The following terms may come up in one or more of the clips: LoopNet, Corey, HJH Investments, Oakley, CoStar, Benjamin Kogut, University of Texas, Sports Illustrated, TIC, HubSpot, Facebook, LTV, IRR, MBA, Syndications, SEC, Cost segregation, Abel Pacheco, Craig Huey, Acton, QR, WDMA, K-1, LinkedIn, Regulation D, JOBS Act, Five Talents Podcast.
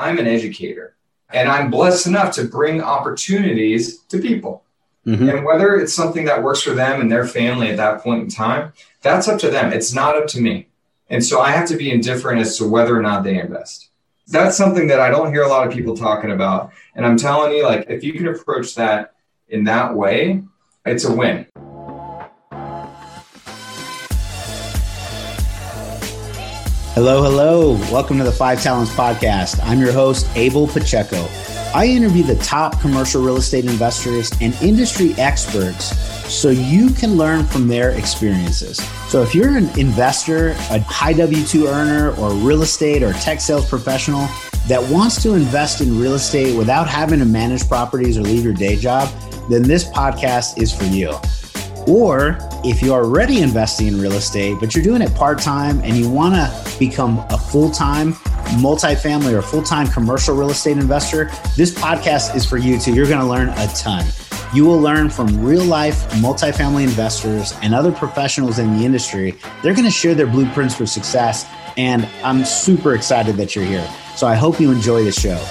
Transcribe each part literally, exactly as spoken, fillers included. I'm an educator, and I'm blessed enough to bring opportunities to people. Mm-hmm. And whether it's something that works for them and their family at that point in time, that's up to them. It's not up to me. And so I have to be indifferent as to whether or not they invest. That's something that I don't hear a lot of people talking about. And I'm telling you, like, if you can approach that in that way, it's a win. Hello, hello. Welcome to the Five Talents Podcast. I'm your host, Abel Pacheco. I interview the top commercial real estate investors and industry experts so you can learn from their experiences. So if you're an investor, a high W two earner, or real estate or tech sales professional that wants to invest in real estate without having to manage properties or leave your day job, then this podcast is for you. Or if you're already investing in real estate, but you're doing it part-time and you want to become a full-time multifamily or full-time commercial real estate investor, this podcast is for you too. You're going to learn a ton. You will learn from real-life multifamily investors and other professionals in the industry. They're going to share their blueprints for success, and I'm super excited that you're here. So I hope you enjoy the show.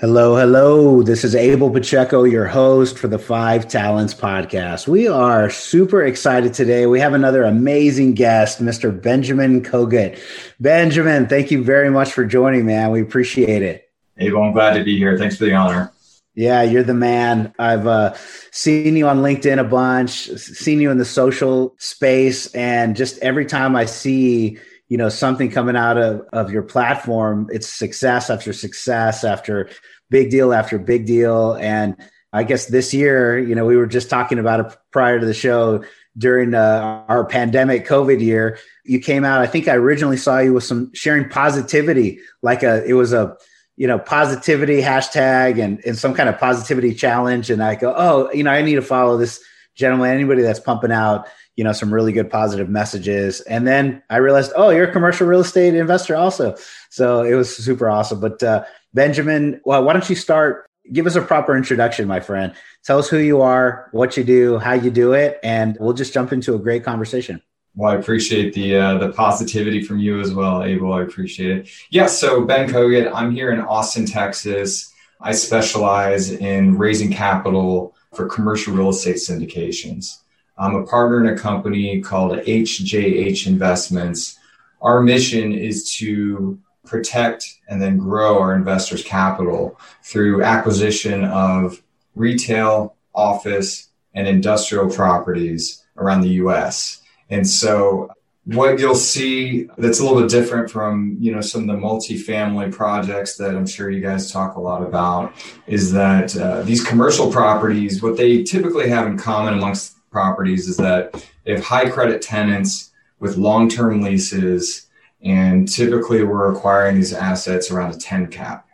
Hello, hello. This is Abel Pacheco, your host for the Five Talents Podcast. We are super excited today. We have another amazing guest, Mister Benjamin Kogut. Benjamin, thank you very much for joining, man. We appreciate it. Abel, I'm glad to be here. Thanks for the honor. Yeah, you're the man. I've uh, seen you on LinkedIn a bunch, seen you in the social space, and just every time I see you know, something coming out of, of your platform, it's success after success, after big deal, after big deal. And I guess this year, you know, we were just talking about it prior to the show during uh, our pandemic COVID year, you came out, I think I originally saw you with some sharing positivity, like a, it was a, you know, positivity hashtag and, and some kind of positivity challenge. And I go, oh, you know, I need to follow this gentleman, anybody that's pumping out, you know, some really good positive messages. And then I realized, oh, you're a commercial real estate investor also. So it was super awesome. But uh, Benjamin, well, why don't you start? Give us a proper introduction, my friend. Tell us who you are, what you do, how you do it, and we'll just jump into a great conversation. Well, I appreciate the uh, the positivity from you as well, Abel. I appreciate it. Yeah, so Ben Kogut, I'm here in Austin, Texas. I specialize in raising capital for commercial real estate syndications. I'm a partner in a company called H J H Investments. Our mission is to protect and then grow our investors' capital through acquisition of retail, office, and industrial properties around the U S. And so what you'll see that's a little bit different from, you know, some of the multifamily projects that I'm sure you guys talk a lot about is that uh, these commercial properties, what they typically have in common amongst properties is that they have high credit tenants with long-term leases, and typically we're acquiring these assets around a ten cap.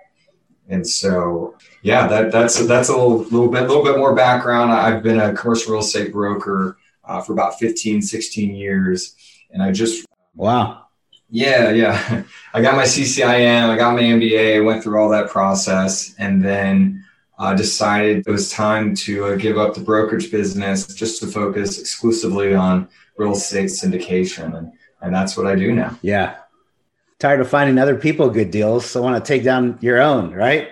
And so, yeah, that that's that's a little, little bit little bit more background. I've been a commercial real estate broker uh, for about fifteen, sixteen years, and I just wow, yeah, yeah, I got my C C I M, I got my M B A, went through all that process, and then I uh, decided it was time to uh, give up the brokerage business just to focus exclusively on real estate syndication. And, and that's what I do now. Yeah. Tired of finding other people good deals. So I want to take down your own, right?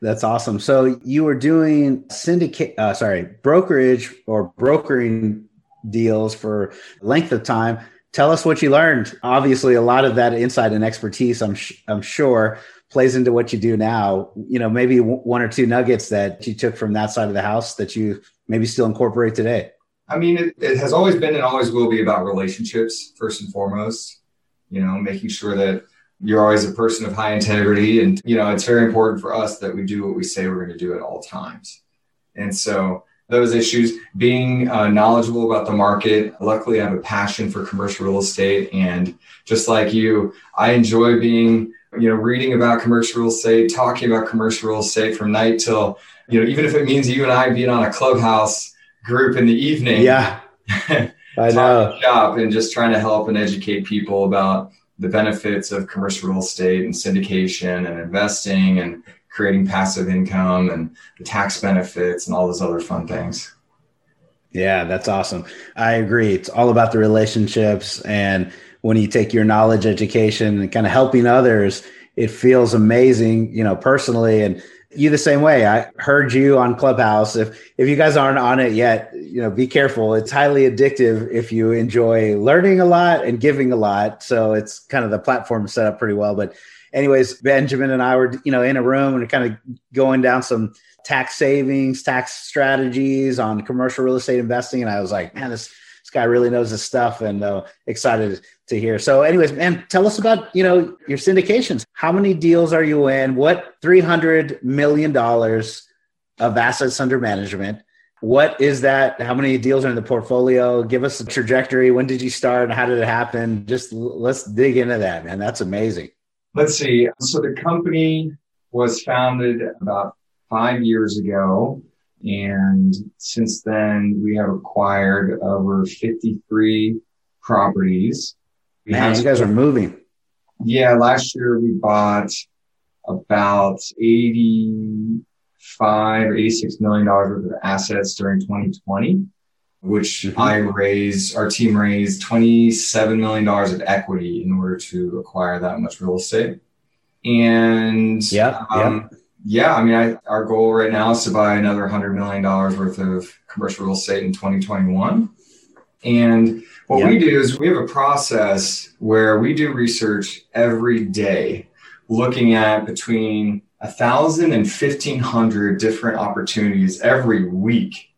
That's awesome. So you were doing syndicate, uh, sorry, brokerage or brokering deals for length of time. Tell us what you learned. Obviously, a lot of that insight and expertise, I'm sh- I'm sure, plays into what you do now. You know, maybe w- one or two nuggets that you took from that side of the house that you maybe still incorporate today. I mean, it, it has always been and always will be about relationships, first and foremost, you know, making sure that you're always a person of high integrity. And, you know, it's very important for us that we do what we say we're going to do at all times. And so those issues, being uh, knowledgeable about the market. Luckily, I have a passion for commercial real estate. And just like you, I enjoy being, you know, reading about commercial real estate, talking about commercial real estate from night till, you know, even if it means you and I being on a Clubhouse group in the evening. Yeah, I know. Shop and just trying to help and educate people about the benefits of commercial real estate and syndication and investing and creating passive income and the tax benefits and all those other fun things. Yeah, that's awesome. I agree. It's all about the relationships. And when you take your knowledge, education, and kind of helping others, it feels amazing, you know, personally. And you the same way. I heard you on Clubhouse. If if you guys aren't on it yet, you know, be careful. It's highly addictive if you enjoy learning a lot and giving a lot. So it's kind of the platform set up pretty well. But anyways, Benjamin and I were, you know, in a room and kind of going down some tax savings, tax strategies on commercial real estate investing. And I was like, man, this This guy really knows his stuff, and uh, excited to hear. So anyways, man, tell us about, you know, your syndications. How many deals are you in? What three hundred million dollars of assets under management? What is that? How many deals are in the portfolio? Give us a trajectory. When did you start and how did it happen? Just l- let's dig into that, man. That's amazing. Let's see. So the company was founded about five years ago. And since then, we have acquired over fifty-three properties. We Man, have, you guys are moving. Yeah, last year we bought about eighty-five or eighty-six million dollars worth of assets during twenty twenty, which mm-hmm. I raised, our team raised twenty-seven million dollars of equity in order to acquire that much real estate. And yeah, um, yeah. Yeah, I mean, I, our goal right now is to buy another one hundred million dollars worth of commercial real estate in twenty twenty-one. And what yep. we do is we have a process where we do research every day, looking at between one thousand and fifteen hundred different opportunities every week.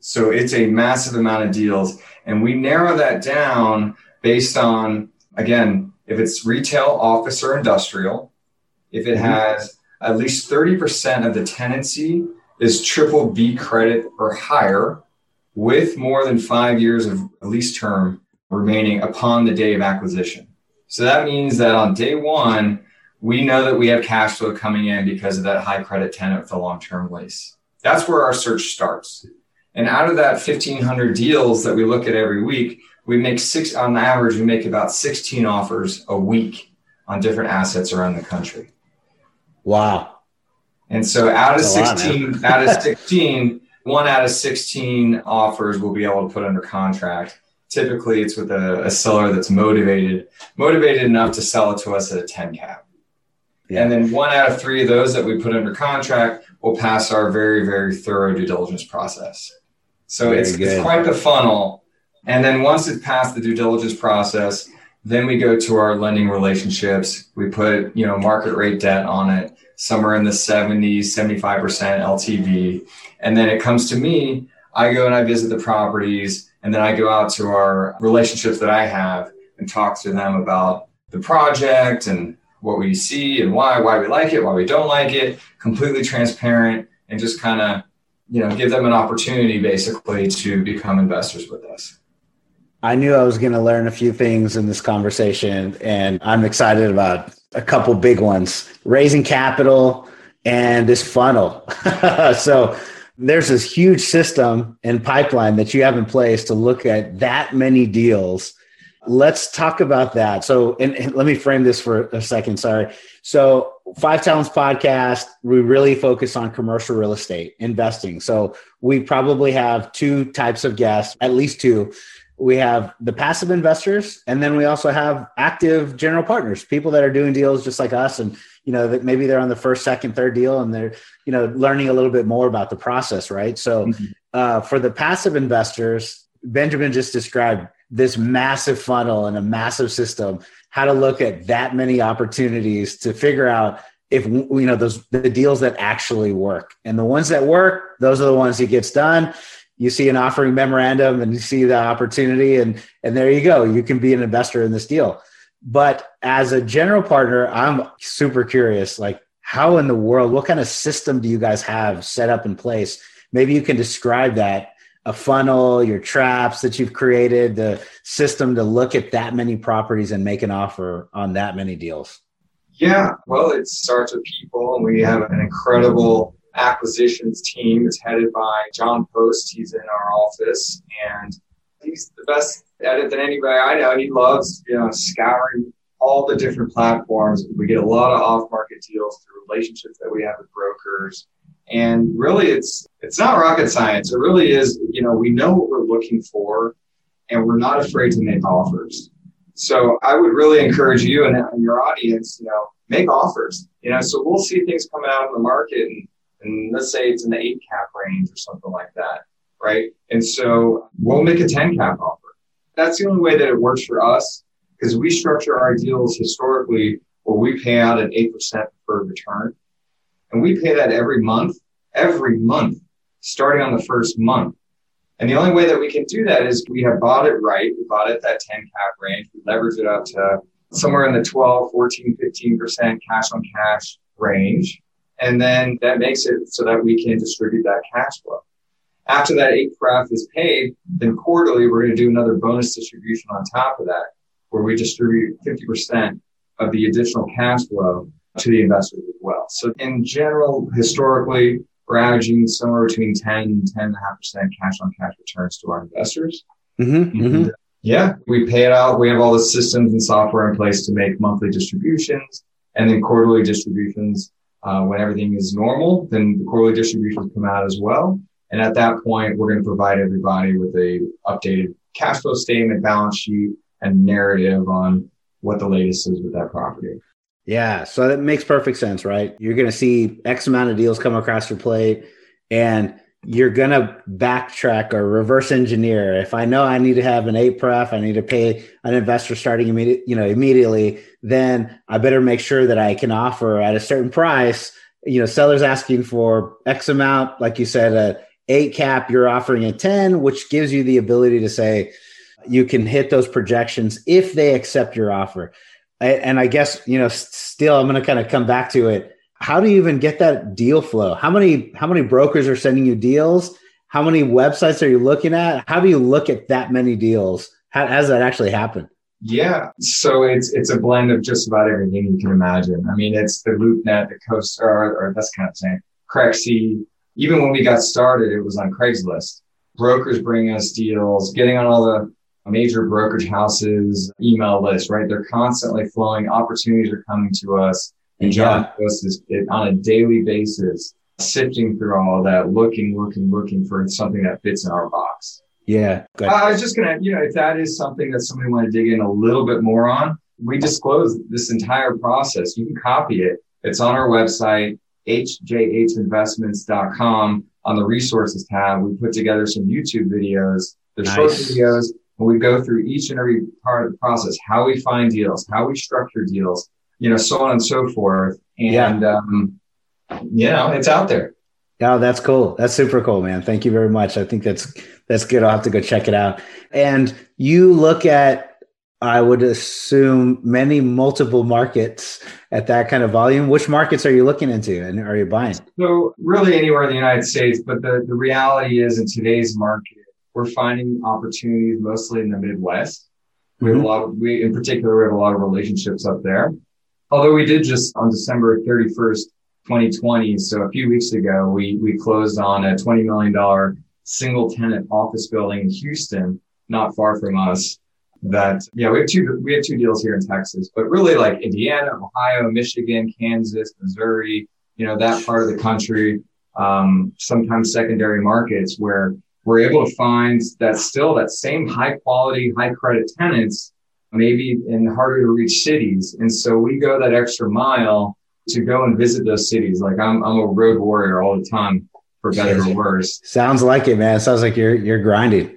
So it's a massive amount of deals. And we narrow that down based on, again, if it's retail, office, or industrial, if it mm-hmm. has at least thirty percent of the tenancy is triple B credit or higher with more than five years of lease term remaining upon the day of acquisition. So that means that on day one, we know that we have cash flow coming in because of that high credit tenant with a long-term lease. That's where our search starts. And out of that fifteen hundred deals that we look at every week, we make six, on average, we make about sixteen offers a week on different assets around the country. Wow. And so out of sixteen, out of sixteen, one out of sixteen offers we'll be able to put under contract. Typically it's with a, a seller that's motivated, motivated enough to sell it to us at a ten cap. Yeah. And then one out of three of those that we put under contract will pass our very, very thorough due diligence process. So it's, it's quite the funnel. And then once it's passed the due diligence process, then we go to our lending relationships. We put, you know, market rate debt on it, somewhere in the seventy, seventy-five percent L T V. And then it comes to me, I go and I visit the properties, and then I go out to our relationships that I have and talk to them about the project and what we see and why, why we like it, why we don't like it, completely transparent, and just kind of, you know, give them an opportunity basically to become investors with us. I knew I was going to learn a few things in this conversation, and I'm excited about a couple big ones, raising capital and this funnel. So there's this huge system and pipeline that you have in place to look at that many deals. Let's talk about that. So, and, and let me frame this for a second. Sorry. So Five Talents Podcast, we really focus on commercial real estate investing. So we probably have two types of guests, at least two. We have the passive investors, and then we also have active general partners, people that are doing deals just like us. And, you know, that maybe they're on the first, second, third deal, and they're, you know, learning a little bit more about the process, right? So mm-hmm. uh, for the passive investors, Benjamin just described this massive funnel and a massive system, how to look at that many opportunities to figure out if, you know, those, the deals that actually work. And the ones that work, those are the ones that gets done. You see an offering memorandum and you see the opportunity, and, and there you go. You can be an investor in this deal. But as a general partner, I'm super curious, like how in the world, what kind of system do you guys have set up in place? Maybe you can describe that, a funnel, your traps that you've created, the system to look at that many properties and make an offer on that many deals. Yeah, well, it starts with people, and we have an incredible acquisitions team. Is headed by John Post. He's in our office, and he's the best at it than anybody I know. He loves, you know, scouring all the different platforms. We get a lot of off-market deals through relationships that we have with brokers. And really, it's it's not rocket science. It really is, you know, we know what we're looking for, and we're not afraid to make offers. So I would really encourage you and, and your audience, you know, make offers. You know, so we'll see things coming out in the market, and, and let's say it's in the eight cap range or something like that, right? And so we'll make a ten cap offer. That's the only way that it works for us, because we structure our deals historically where we pay out an eight percent preferred return. And we pay that every month, every month, starting on the first month. And the only way that we can do that is we have bought it right. We bought it at that ten cap range. We leverage it up to somewhere in the twelve, fourteen, fifteen percent cash on cash range. And then that makes it so that we can distribute that cash flow. After that eight pref is paid, then quarterly, we're going to do another bonus distribution on top of that, where we distribute fifty percent of the additional cash flow to the investors as well. So in general, historically, we're averaging somewhere between ten and ten point five percent cash on cash returns to our investors. Mm-hmm, mm-hmm. And, uh, yeah, we pay it out. We have all the systems and software in place to make monthly distributions and then quarterly distributions. Uh, when everything is normal, then the quarterly distributions come out as well. And at that point, we're going to provide everybody with a updated cash flow statement, balance sheet, and narrative on what the latest is with that property. Yeah. So that makes perfect sense, right? You're going to see X amount of deals come across your plate, and you're going to backtrack or reverse engineer. If I know I need to have an eight pref, I need to pay an investor starting immediate, you know, immediately, then I better make sure that I can offer at a certain price. You know, sellers asking for X amount, like you said, a eight cap, you're offering a ten, which gives you the ability to say you can hit those projections if they accept your offer. And I guess, you know, still, I'm going to kind of come back to it. How do you even get that deal flow? How many, how many brokers are sending you deals? How many websites are you looking at? How do you look at that many deals? How, how does that actually happen? Yeah. So it's, it's a blend of just about everything you can imagine. I mean, it's the LoopNet, the CoStar, or that's kind of saying Craigslist. Even when we got started, it was on Craigslist. Brokers bring us deals, getting on all the major brokerage houses' email list, right? They're constantly flowing. Opportunities are coming to us. And John Post is on a daily basis sifting through all that, looking, looking, looking for something that fits in our box. Yeah. Uh, I was just going to, you know, if that is something that somebody want to dig in a little bit more on, we disclose this entire process. You can copy it. It's on our website, H J H investments dot com. On the resources tab, we put together some YouTube videos. They're nice. Short videos. We go through each and every part of the process, how we find deals, how we structure deals, you know, so on and so forth. And, yeah. um, you know, it's out there. Oh, that's cool. That's super cool, man. Thank you very much. I think that's, that's good. I'll have to go check it out. And you look at, I would assume, many multiple markets at that kind of volume. Which markets are you looking into and are you buying? So really anywhere in the United States, but the, the reality is in today's market, we're finding opportunities mostly in the Midwest. We have a lot of, we, in particular, we have a lot of relationships up there. Although we did just on December thirty-first, twenty twenty. So a few weeks ago, we, we closed on a twenty million dollars single tenant office building in Houston, not far from us. That, yeah, we have two, we have two deals here in Texas, but really like Indiana, Ohio, Michigan, Kansas, Missouri, you know, that part of the country, um, sometimes secondary markets where we're able to find that still that same high quality, high credit tenants, maybe in harder to reach cities. And so we go that extra mile to go and visit those cities. Like I'm, I'm a road warrior all the time, for better or worse. Sounds like it, man. It sounds like you're, you're grinding.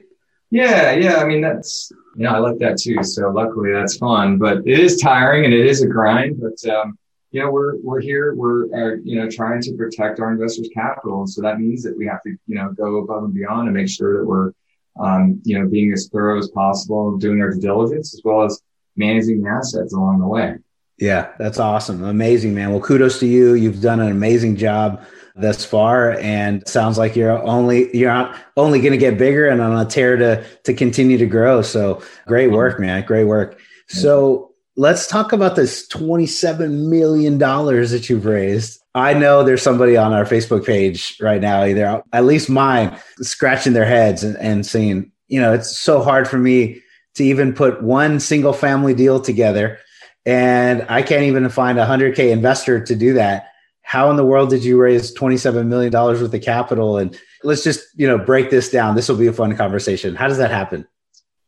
Yeah. Yeah. I mean, that's, you know, I like that too. So luckily that's fun, but it is tiring and it is a grind, but, um, you know, we're, we're here, we're, uh, you know, trying to protect our investors' capital. So that means that we have to, you know, go above and beyond and make sure that we're, um, you know, being as thorough as possible, doing our due diligence, as well as managing the assets along the way. Yeah, that's awesome. Amazing, man. Well, kudos to you. You've done an amazing job thus far, and sounds like you're only, you're only going to get bigger and on a tear to, to continue to grow. So great work, man. Great work. So, let's talk about this twenty-seven million dollars that you've raised. I know there's somebody on our Facebook page right now, either at least mine, scratching their heads and, and saying, you know, it's so hard for me to even put one single family deal together. And I can't even find a one hundred K investor to do that. How in the world did you raise twenty-seven million dollars worth of capital? And let's just, you know, break this down. This will be a fun conversation. How does that happen?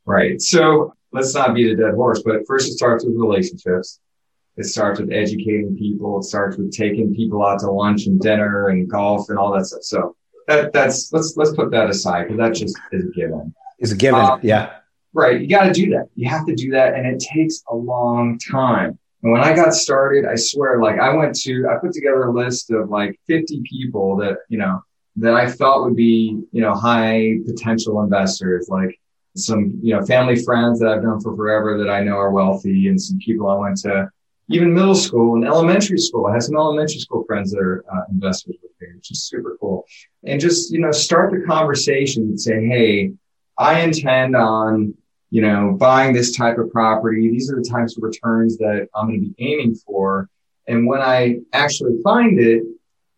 Right. So let's not beat a dead horse, but first it starts with relationships. It starts with educating people. It starts with taking people out to lunch and dinner and golf and all that stuff. So that that's let's let's put that aside, because that just is a given. Is a given, um, yeah. Right. You got to do that. You have to do that. And it takes a long time. And when I got started, I swear, like I went to, I put together a list of like fifty people that, you know, that I thought would be, you know, high potential investors, like some, you know, family friends that I've known for forever that I know are wealthy, and some people I went to even middle school and elementary school. I have some elementary school friends that are uh, investors with me, which is super cool. And just, you know, start the conversation and say, hey, I intend on, you know, buying this type of property. These are the types of returns that I'm going to be aiming for. And when I actually find it,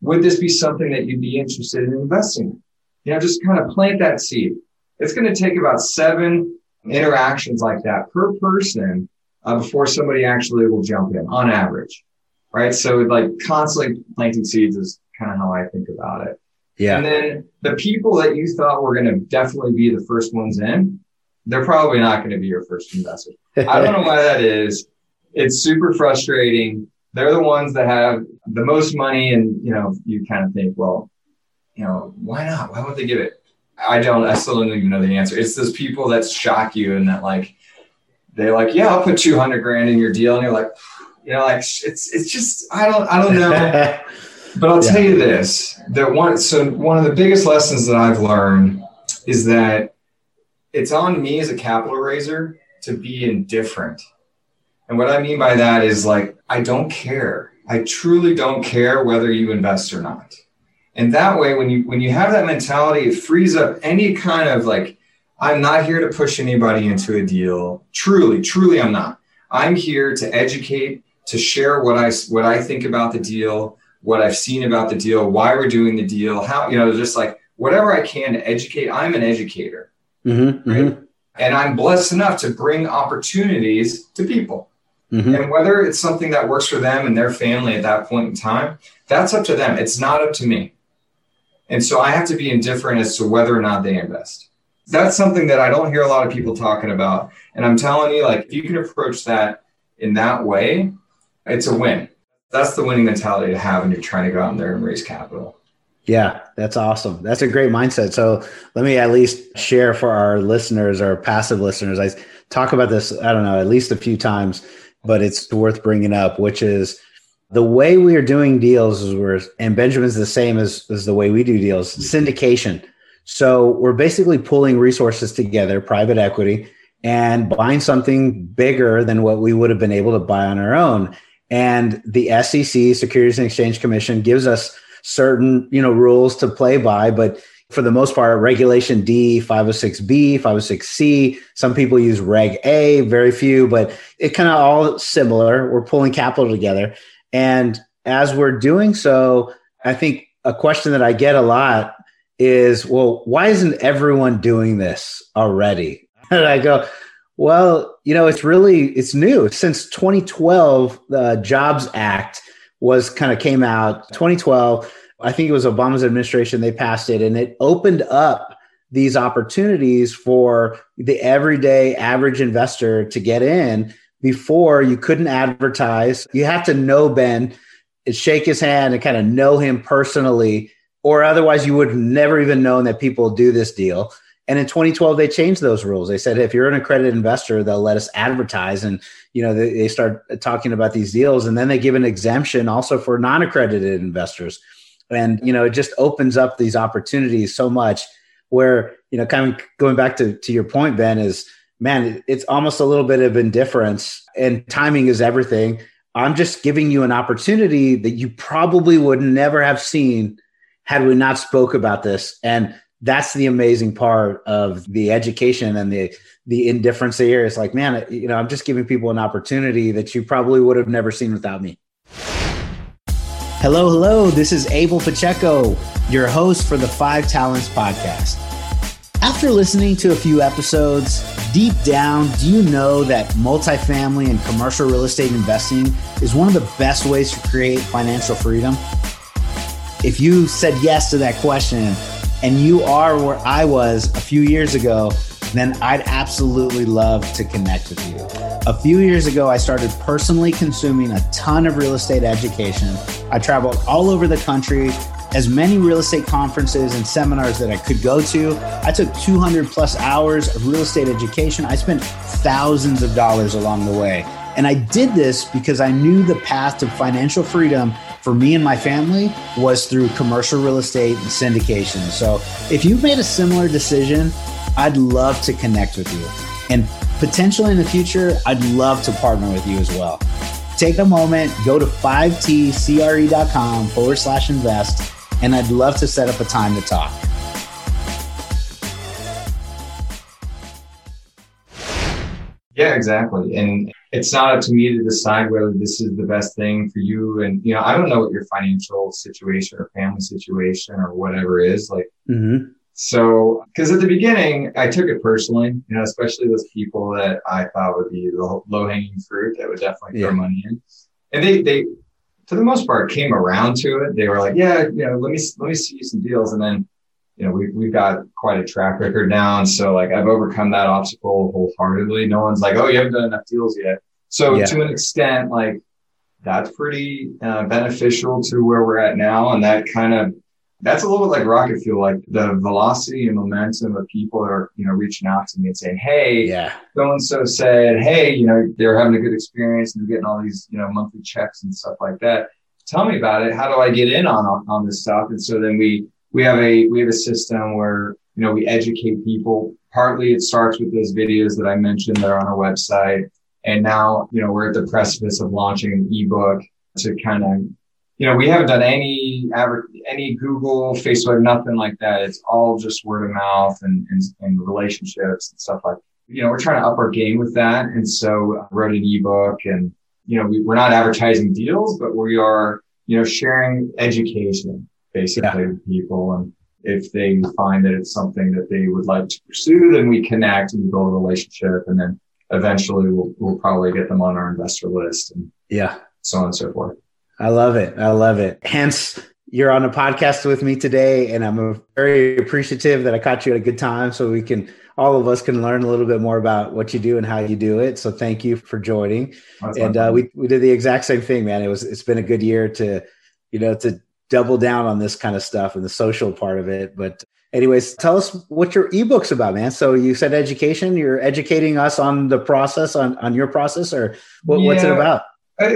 would this be something that you'd be interested in investing in? You know, just kind of plant that seed. It's going to take about seven interactions like that per person uh, before somebody actually will jump in on average. Right. So like constantly planting seeds is kind of how I think about it. Yeah. And then the people that you thought were going to definitely be the first ones in, they're probably not going to be your first investor. I don't know why that is. It's super frustrating. They're the ones that have the most money, and, you know, you kind of think, well, you know, why not? Why won't they give it? I don't, I still don't even know the answer. It's those people that shock you and that like, they're like, yeah, I'll put two hundred grand in your deal. And you're like, you know, like it's, it's just, I don't, I don't know. But I'll yeah. tell you this, that one, so one of the biggest lessons that I've learned is that it's on me as a capital raiser to be indifferent. And what I mean by that is like, I don't care. I truly don't care whether you invest or not. And that way, when you, when you have that mentality, it frees up any kind of like, I'm not here to push anybody into a deal. Truly, truly, I'm not. I'm here to educate, to share what I, what I think about the deal, what I've seen about the deal, why we're doing the deal, how, you know, just like whatever I can to educate. I'm an educator. Mm-hmm, right? Mm-hmm. And I'm blessed enough to bring opportunities to people. Mm-hmm. And whether it's something that works for them and their family at that point in time, that's up to them. It's not up to me. And so I have to be indifferent as to whether or not they invest. That's something that I don't hear a lot of people talking about. And I'm telling you, like, if you can approach that in that way, it's a win. That's the winning mentality to have when you're trying to go out there and raise capital. Yeah, that's awesome. That's a great mindset. So let me at least share for our listeners or passive listeners. I talk about this, I don't know, at least a few times, but it's worth bringing up, which is the way we are doing deals is we're, and Benjamin's the same as, as the way we do deals, syndication. So we're basically pulling resources together, private equity, and buying something bigger than what we would have been able to buy on our own. And the S E C, Securities and Exchange Commission, gives us certain, you know, rules to play by, but for the most part, Regulation D, five oh six B, five oh six C, some people use Reg A, very few, but it kind of all similar. We're pulling capital together. And as we're doing so, I think a question that I get a lot is, well, why isn't everyone doing this already? And I go, well, you know, it's really, it's new. Since twenty twelve, the JOBS Act was kind of came out twenty twelve. I think it was Obama's administration. They passed it, and it opened up these opportunities for the everyday average investor to get in. Before, you couldn't advertise. You have to know Ben, shake his hand and kind of know him personally, or otherwise you would have never even known that people do this deal. And in twenty twelve, they changed those rules. They said, if you're an accredited investor, they'll let us advertise. And, you know, they, they start talking about these deals, and then they give an exemption also for non-accredited investors. And, you know, it just opens up these opportunities so much where, you know, kind of going back to, to your point, Ben, is, man, it's almost a little bit of indifference, and timing is everything. I'm just giving you an opportunity that you probably would never have seen had we not spoke about this. And that's the amazing part of the education and the the indifference here. It's like, man, you know, I'm just giving people an opportunity that you probably would have never seen without me. Hello, hello. This is Abel Pacheco, your host for the Five Talents Podcast. After listening to a few episodes, deep down, do you know that multifamily and commercial real estate investing is one of the best ways to create financial freedom? If you said yes to that question, and you are where I was a few years ago, then I'd absolutely love to connect with you. A few years ago, I started personally consuming a ton of real estate education. I traveled all over the country, as many real estate conferences and seminars that I could go to. I took two hundred plus hours of real estate education. I spent thousands of dollars along the way. And I did this because I knew the path to financial freedom for me and my family was through commercial real estate and syndication. So if you've made a similar decision, I'd love to connect with you. And potentially in the future, I'd love to partner with you as well. Take a moment, go to five t c r e dot com forward slash invest, and I'd love to set up a time to talk. Yeah, exactly. And it's not up to me to decide whether this is the best thing for you. And, you know, I don't know what your financial situation or family situation or whatever is like. Mm-hmm. So, because at the beginning, I took it personally, you know, especially those people that I thought would be the low-hanging fruit that would definitely throw yeah. money in. And they, they, for the most part, came around to it. They were like, yeah, you know, let me, let me see some deals. And then, you know, we, we've got quite a track record now. And so like, I've overcome that obstacle wholeheartedly. No one's like, oh, you haven't done enough deals yet. So yeah. to an extent, like that's pretty uh, beneficial to where we're at now. And that kind of, that's a little bit like rocket fuel, like the velocity and momentum of people that are, you know, reaching out to me and saying, hey, yeah. so-and-so said, hey, you know, they're having a good experience and they're getting all these, you know, monthly checks and stuff like that. Tell me about it. How do I get in on, on this stuff? And so then we, we have a, we have a system where, you know, we educate people. Partly it starts with those videos that I mentioned that are on our website. And now, you know, we're at the precipice of launching an ebook to kind of, you know, we haven't done any any Google, Facebook, nothing like that. It's all just word of mouth and, and, and relationships and stuff like that. You know, we're trying to up our game with that. And so I wrote an ebook and, you know, we, we're not advertising deals, but we are, you know, sharing education basically yeah. with people. And if they find that it's something that they would like to pursue, then we connect and we build a relationship. And then eventually we'll, we'll probably get them on our investor list and yeah, so on and so forth. I love it. I love it. Hence, you're on a podcast with me today, and I'm very appreciative that I caught you at a good time so we can, all of us can learn a little bit more about what you do and how you do it. So thank you for joining. That's and uh, we, we did the exact same thing, man. It was, it's been a good year to, you know, to double down on this kind of stuff and the social part of it. But anyways, tell us what your ebook's about, man. So you said education, you're educating us on the process, on, on your process, or what, yeah. what's it about?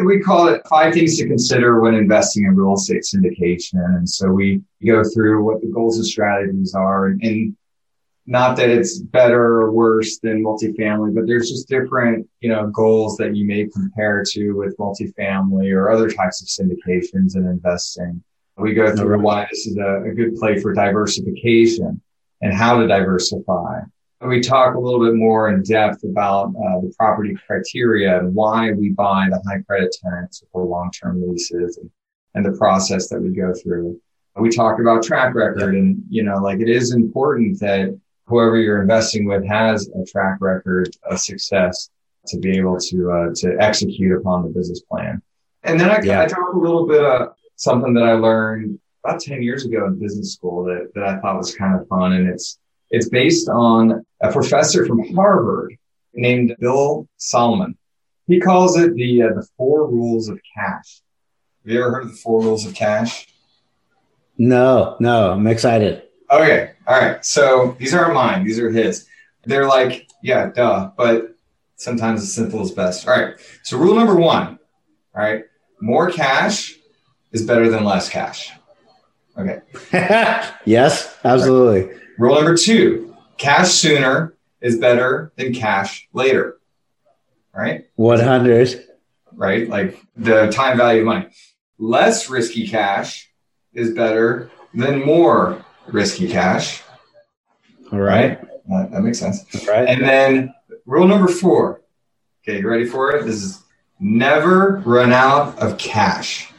We call it five things to consider when investing in real estate syndication. And so we go through what the goals and strategies are, and, and not that it's better or worse than multifamily, but there's just different, you know, goals that you may compare to with multifamily or other types of syndications and investing. We go through why this is a, a good play for diversification and how to diversify. And we talk a little bit more in depth about uh, the property criteria and why we buy the high credit tenants for long-term leases and, and the process that we go through. And we talk about track record and, you know, like it is important that whoever you're investing with has a track record of success to be able to, uh, to execute upon the business plan. And then I, yeah. I talk a little bit of something that I learned about ten years ago in business school that, that I thought was kind of fun. And it's, It's based on a professor from Harvard named Bill Sahlman. He calls it the uh, the four rules of cash. Have you ever heard of the four rules of cash? No, no, I'm excited. Okay, all right. So these aren't mine; these are his. They're like, yeah, duh. But sometimes the simple is best. All right. So rule number one. All right, more cash is better than less cash. Okay. Yes, absolutely. Rule number two, cash sooner is better than cash later, right? one hundred. Right? Like the time value of money. Less risky cash is better than more risky cash. All right. That, that makes sense. All right. And then rule number four. Okay, you ready for it? This is never run out of cash.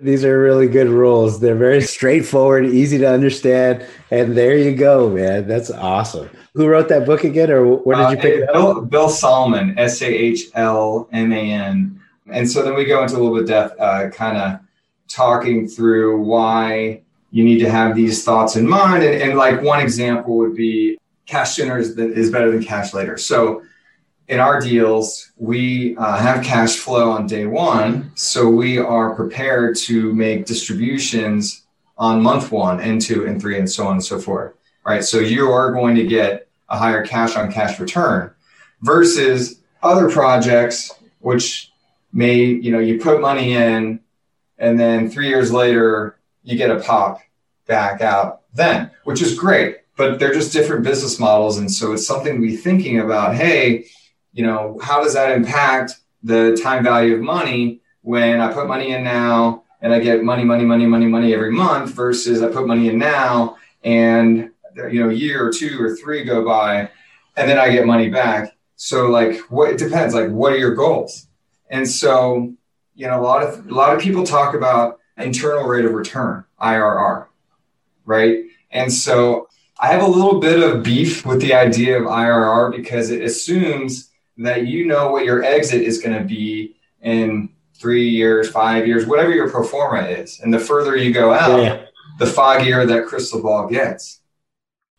These are really good rules. They're very straightforward, easy to understand. And there you go, man. That's awesome. Who wrote that book again? Or where did you pick uh, it up? Bill, Bill Sahlman, S A H L M A N. And so then we go into a little bit of depth, uh, kind of talking through why you need to have these thoughts in mind. And, and like one example would be cash sooner is, is better than cash later. So in our deals, we uh, have cash flow on day one. So we are prepared to make distributions on month one and two and three and so on and so forth. All right. So you are going to get a higher cash on cash return versus other projects, which may, you know, you put money in and then three years later, you get a pop back out then, which is great, but they're just different business models. And so it's something to be thinking about, hey, you know, how does that impact the time value of money when I put money in now and I get money, money, money, money, money every month versus I put money in now and, you know, a year or two or three go by and then I get money back. So like what, it depends, like what are your goals? And so, you know, a lot of, a lot of people talk about internal rate of return, I R R, right? And so I have a little bit of beef with the idea of I R R because it assumes that you know what your exit is going to be in three years, five years, whatever your pro forma is. And the further you go out, yeah. the foggier that crystal ball gets,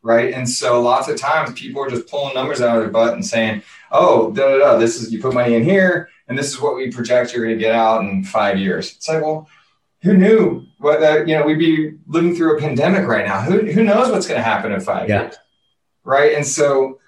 right? And so lots of times people are just pulling numbers out of their butt and saying, oh, da, da, da, this is, you put money in here and this is what we project you're going to get out in five years. It's like, well, who knew what that, you know, we'd be living through a pandemic right now. Who who knows what's going to happen in five yeah. years, right? And so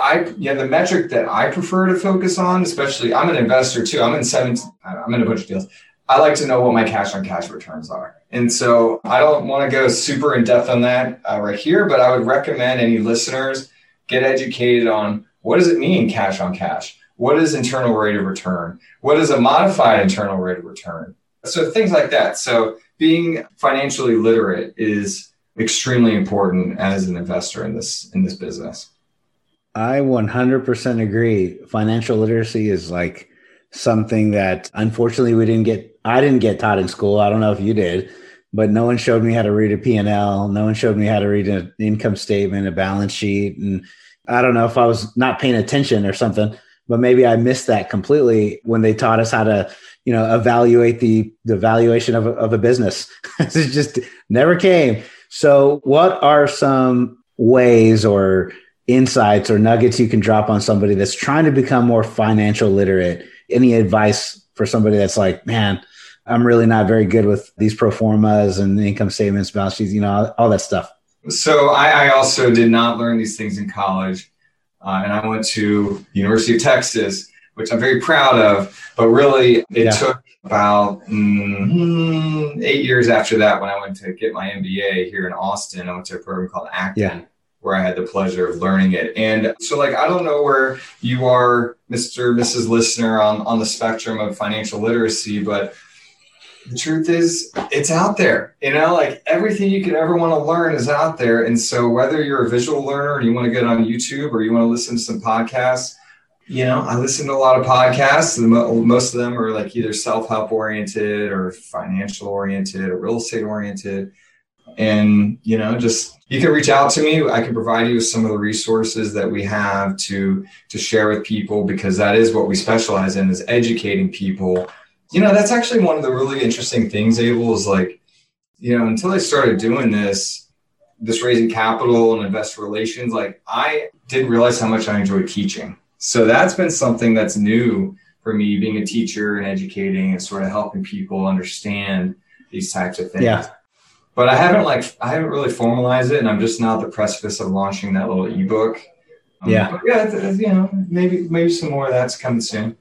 I, you know, the metric that I prefer to focus on, especially I'm an investor too. I'm in seven, I'm in a bunch of deals. I like to know what my cash on cash returns are. And so I don't want to go super in depth on that uh, right here, but I would recommend any listeners get educated on what does it mean cash on cash? What is internal rate of return? What is a modified internal rate of return? So things like that. So being financially literate is extremely important as an investor in this in this business. I one hundred percent agree. Financial literacy is like something that unfortunately we didn't get. I didn't get taught in school. I don't know if you did, but no one showed me how to read a P and L. No one showed me how to read an income statement, a balance sheet. And I don't know if I was not paying attention or something, but maybe I missed that completely when they taught us how to, you know, evaluate the, the valuation of a, of a business. It just never came. So what are some ways or insights or nuggets you can drop on somebody that's trying to become more financial literate? Any advice for somebody that's like, man, I'm really not very good with these pro formas and income statements, balance sheets, you know, all that stuff. So I, I also did not learn these things in college. Uh, and I went to the University of Texas, which I'm very proud of. But really, it yeah. took about mm, eight years after that when I went to get my M B A here in Austin. I went to a program called Acton, yeah. where I had the pleasure of learning it. And so, like, I don't know where you are, Mister and Missus Listener, on, on the spectrum of financial literacy, but the truth is it's out there, you know, like everything you could ever want to learn is out there. And so whether you're a visual learner and you want to get on YouTube or you want to listen to some podcasts, you know, I listen to a lot of podcasts and most of them are like either self-help oriented or financial oriented or real estate oriented. And, you know, just, you can reach out to me. I can provide you with some of the resources that we have to, to share with people, because that is what we specialize in, is educating people. You know, that's actually one of the really interesting things, Abel, is like, you know, until I started doing this, this raising capital and investor relations, like I didn't realize how much I enjoyed teaching. So that's been something that's new for me, being a teacher and educating and sort of helping people understand these types of things. Yeah. But I haven't like, I haven't really formalized it, and I'm just now at the precipice of launching that little ebook. Um, yeah. But yeah, you know, maybe, maybe some more of that's coming soon.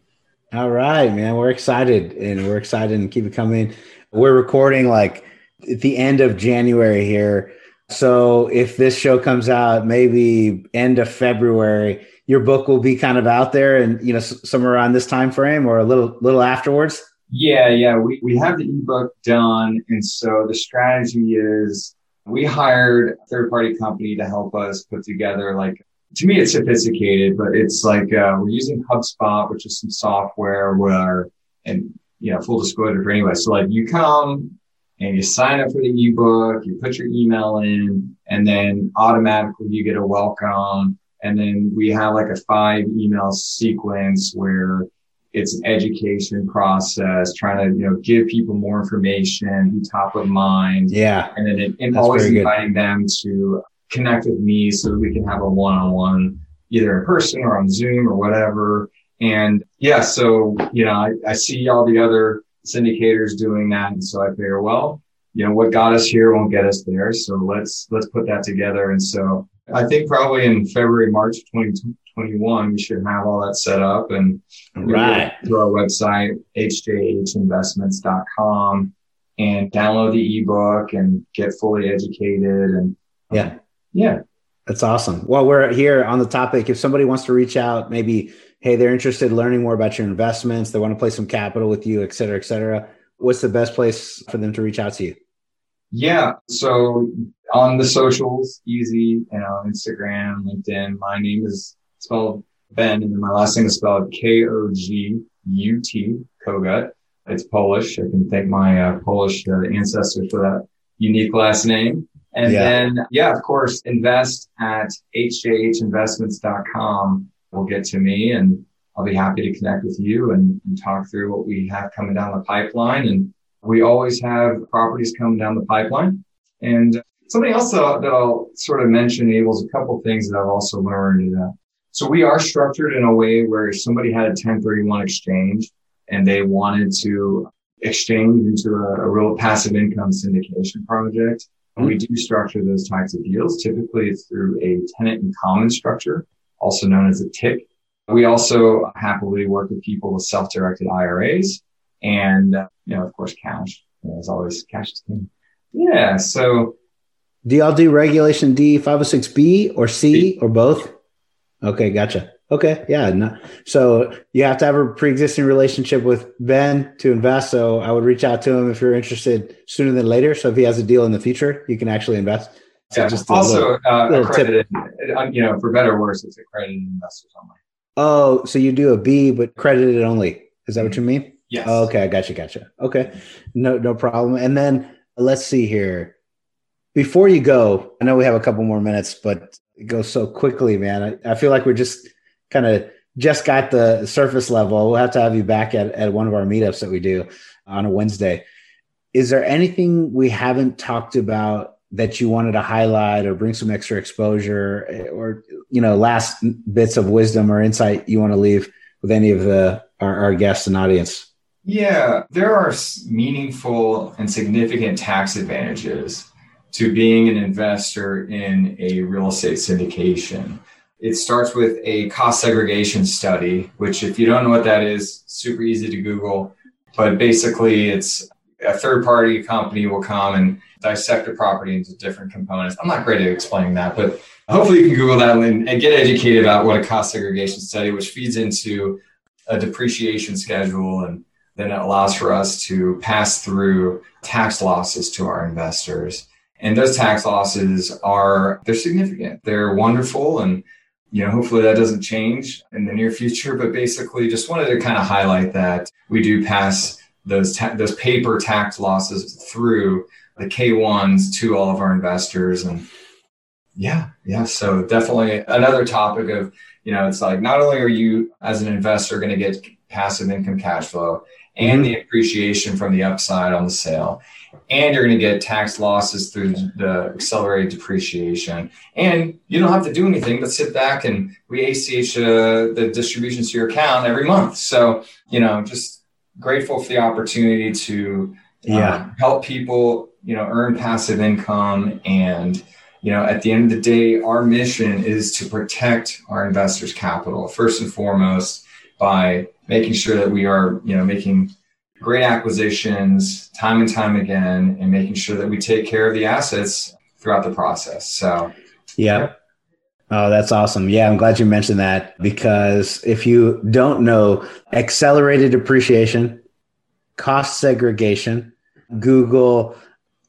All right, man. We're excited and we're excited and keep it coming. We're recording like at the end of January here. So if this show comes out, maybe end of February, your book will be kind of out there and, you know, somewhere around this time frame or a little, little afterwards. Yeah. Yeah. We, we have the ebook done. And so the strategy is we hired a third party company to help us put together like, to me, it's sophisticated, but it's like uh, we're using HubSpot, which is some software where, and you know, full disclosure for anyway. So like you come and you sign up for the ebook, you put your email in, and then automatically you get a welcome. And then we have like a five email sequence where It's an education process, trying to, you know, give people more information, be top of mind. Yeah. And then it, and That's always inviting good. them to connect with me so that we can have a one-on-one, either in person or on Zoom or whatever. And yeah, so, you know, I, I see all the other syndicators doing that. And so I figure, well, you know, what got us here won't get us there. So let's, let's put that together. And so I think probably in February, March twenty twenty-one, we should have all that set up and right. go to our website, H J H investments dot com, and download the ebook and get fully educated. And yeah, um, yeah, that's awesome. Well, we're here on the topic. If somebody wants to reach out, maybe, hey, they're interested in learning more about your investments, they want to play some capital with you, et cetera, et cetera, what's the best place for them to reach out to you? Yeah. So on the socials, easy, you know, Instagram, LinkedIn. My name is spelled Ben, and then my last name is spelled K O G U T, Kogut. It's Polish. I can thank my uh, Polish uh, ancestors for that unique last name. And yeah. then, yeah, of course, invest at H J H investments dot com will get to me, and I'll be happy to connect with you and, and talk through what we have coming down the pipeline. And we always have properties coming down the pipeline. And something else that I'll, that I'll sort of mention, Abel's a couple things that I've also learned. Uh, so we are structured in a way where if somebody had a ten thirty-one exchange and they wanted to exchange into a, a real passive income syndication project, mm-hmm. we do structure those types of deals. Typically, it's through a tenant in common structure, also known as a T I C. We also happily work with people with self-directed I R As. And, uh, you know, of course, cash. You know, as always, cash is king. Yeah. So do y'all do Regulation D, five oh six B or C, B. or both? Okay. Gotcha. Okay. Yeah. No. So you have to have a pre-existing relationship with Ben to invest. So I would reach out to him if you're interested sooner than later. So if he has a deal in the future, you can actually invest. So yeah, just also, a little, uh, little accredited, tip. You know, for better or worse, it's accredited investors only. Oh, so you do a B, but credited only. Is that what you mean? Yes. Oh, okay. Gotcha. Gotcha. Okay. No, no problem. And then let's see here. Before you go, I know we have a couple more minutes, but it goes so quickly, man. I, I feel like we're just kind of just got the surface level. We'll have to have you back at, at one of our meetups that we do on a Wednesday. Is there anything we haven't talked about that you wanted to highlight or bring some extra exposure or, you know, last bits of wisdom or insight you want to leave with any of the our, our guests and audience? Yeah, there are meaningful and significant tax advantages to being an investor in a real estate syndication. It starts with a cost segregation study, which if you don't know what that is, super easy to Google. But basically, it's a third-party company will come and dissect a property into different components. I'm not great at explaining that, but hopefully you can Google that and, and get educated about what a cost segregation study, which feeds into a depreciation schedule, and then it allows for us to pass through tax losses to our investors. And those tax losses are, they're significant. They're wonderful. And, you know, hopefully that doesn't change in the near future. But basically just wanted to kind of highlight that we do pass those, ta- those paper tax losses through the K ones to all of our investors. And yeah, yeah. So definitely another topic of, you know, it's like, not only are you as an investor going to get passive income cash flow, and the appreciation from the upside on the sale. And you're going to get tax losses through the accelerated depreciation. And you don't have to do anything but sit back and we A C H uh, the distributions to your account every month. So, you know, just grateful for the opportunity to uh, yeah. help people, you know, earn passive income. And, you know, at the end of the day, our mission is to protect our investors' capital, first and foremost, by making sure that we are, you know, making great acquisitions time and time again, and making sure that we take care of the assets throughout the process. So, yeah. yeah. Oh, that's awesome. Yeah. I'm glad you mentioned that, because if you don't know, accelerated depreciation, cost segregation, Google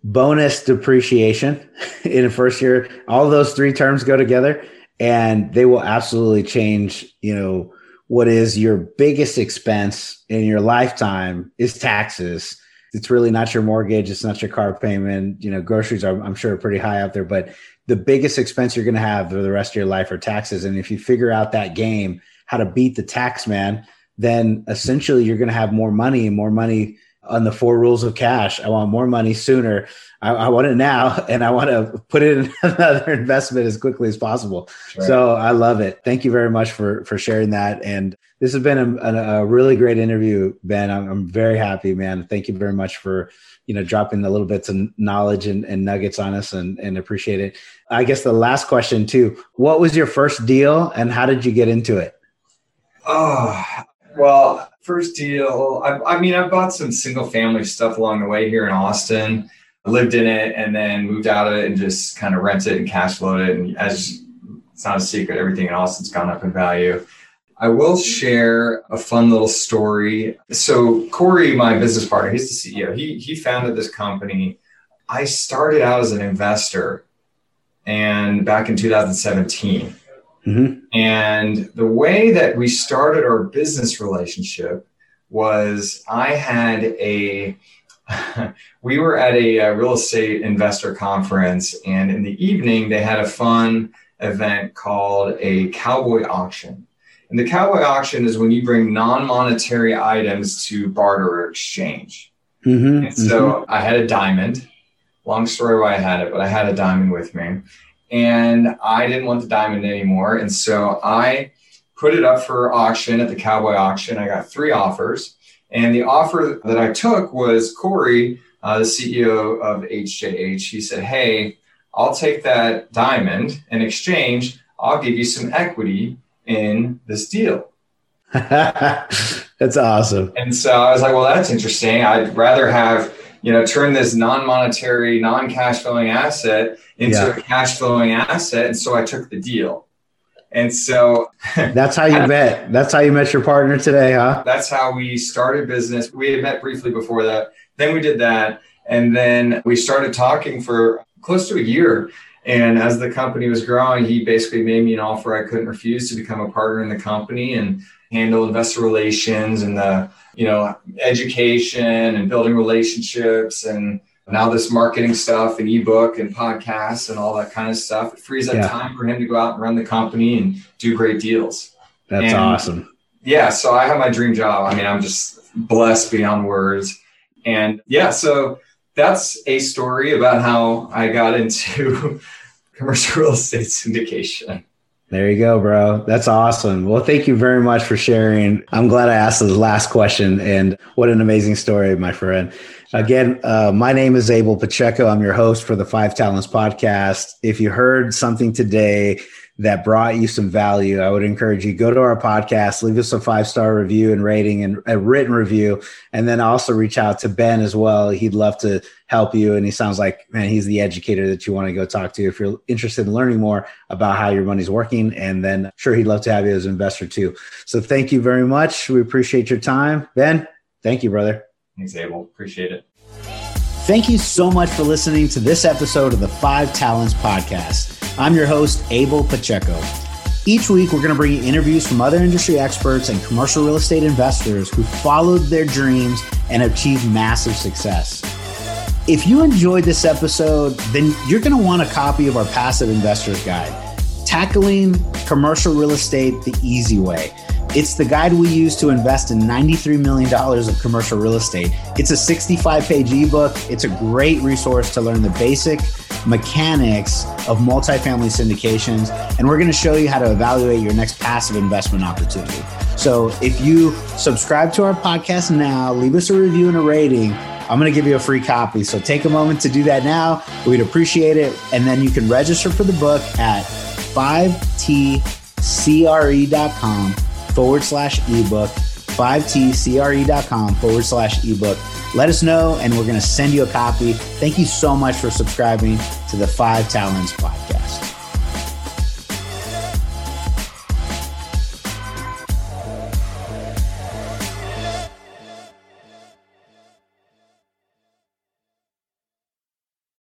bonus depreciation in the first year, all those three terms go together and they will absolutely change, you know, what is your biggest expense in your lifetime is taxes. It's really not your mortgage. It's not your car payment. You know, groceries are, I'm sure, pretty high up there, but the biggest expense you're going to have for the rest of your life are taxes. And if you figure out that game, how to beat the tax man, then essentially you're going to have more money and more money on the four rules of cash. I want more money sooner. I, I want it now, and I want to put it in another investment as quickly as possible. Sure. So I love it. Thank you very much for for sharing that. And this has been a, a, a really great interview, Ben. I'm, I'm very happy, man. Thank you very much for you know dropping the little bits of knowledge and, and nuggets on us, and, and appreciate it. I guess the last question too: what was your first deal, and how did you get into it? Oh, well. First deal, I, I mean, I bought some single family stuff along the way here in Austin. I lived in it and then moved out of it and just kind of rented it and cash flowed it. And as it's not a secret, everything in Austin's gone up in value. I will share a fun little story. So Corey, my business partner, he's the C E O. He he founded this company. I started out as an investor, and back in two thousand seventeen. Mm-hmm. And the way that we started our business relationship was I had a, we were at a, a real estate investor conference, and in the evening they had a fun event called a cowboy auction. And the cowboy auction is when you bring non-monetary items to barter or exchange. Mm-hmm. And so mm-hmm. I had a diamond, long story why I had it, but I had a diamond with me. And I didn't want the diamond anymore. And so I put it up for auction at the cowboy auction. I got three offers. And the offer that I took was Corey, uh, the C E O of H J H. He said, hey, I'll take that diamond in exchange. I'll give you some equity in this deal. That's awesome. And so I was like, well, that's interesting. I'd rather have you know, turn this non-monetary, non-cash flowing asset into yeah. a cash flowing asset. And so I took the deal. And so that's how you met. That's how you met your partner today, huh? That's how we started business. We had met briefly before that. Then we did that. And then we started talking for close to a year. And as the company was growing, he basically made me an offer I couldn't refuse to become a partner in the company and handle investor relations and the, you know, education and building relationships and now this marketing stuff and ebook and podcasts and all that kind of stuff. It frees up yeah. time for him to go out and run the company and do great deals. That's and awesome. Yeah. So I have my dream job. I mean, I'm just blessed beyond words. And yeah, so that's a story about how I got into commercial real estate syndication. There you go, bro. That's awesome. Well, thank you very much for sharing. I'm glad I asked this last question, and what an amazing story, my friend. Again, uh, my name is Abel Pacheco. I'm your host for the Five Talents Podcast. If you heard something today that brought you some value, I would encourage you, go to our podcast, leave us a five-star review and rating and a written review, and then also reach out to Ben as well. He'd love to help you. And he sounds like, man, he's the educator that you want to go talk to if you're interested in learning more about how your money's working. And then I'm sure he'd love to have you as an investor too. So thank you very much. We appreciate your time. Ben, thank you, brother. Thanks, Abel. Appreciate it. Thank you so much for listening to this episode of the Five Talents Podcast. I'm your host, Abel Pacheco. Each week, we're going to bring you interviews from other industry experts and commercial real estate investors who followed their dreams and achieved massive success. If you enjoyed this episode, then you're going to want a copy of our Passive Investor's Guide, Tackling Commercial Real Estate the Easy Way. It's the guide we use to invest in ninety-three million dollars of commercial real estate. It's a sixty-five page ebook. It's a great resource to learn the basic mechanics of multifamily syndications. And we're going to show you how to evaluate your next passive investment opportunity. So if you subscribe to our podcast now, leave us a review and a rating, I'm going to give you a free copy. So take a moment to do that now. We'd appreciate it. And then you can register for the book at five T C R E dot com. forward slash ebook, five T C R E dot com forward slash ebook. Let us know, and we're going to send you a copy. Thank you so much for subscribing to the Five Talents Podcast.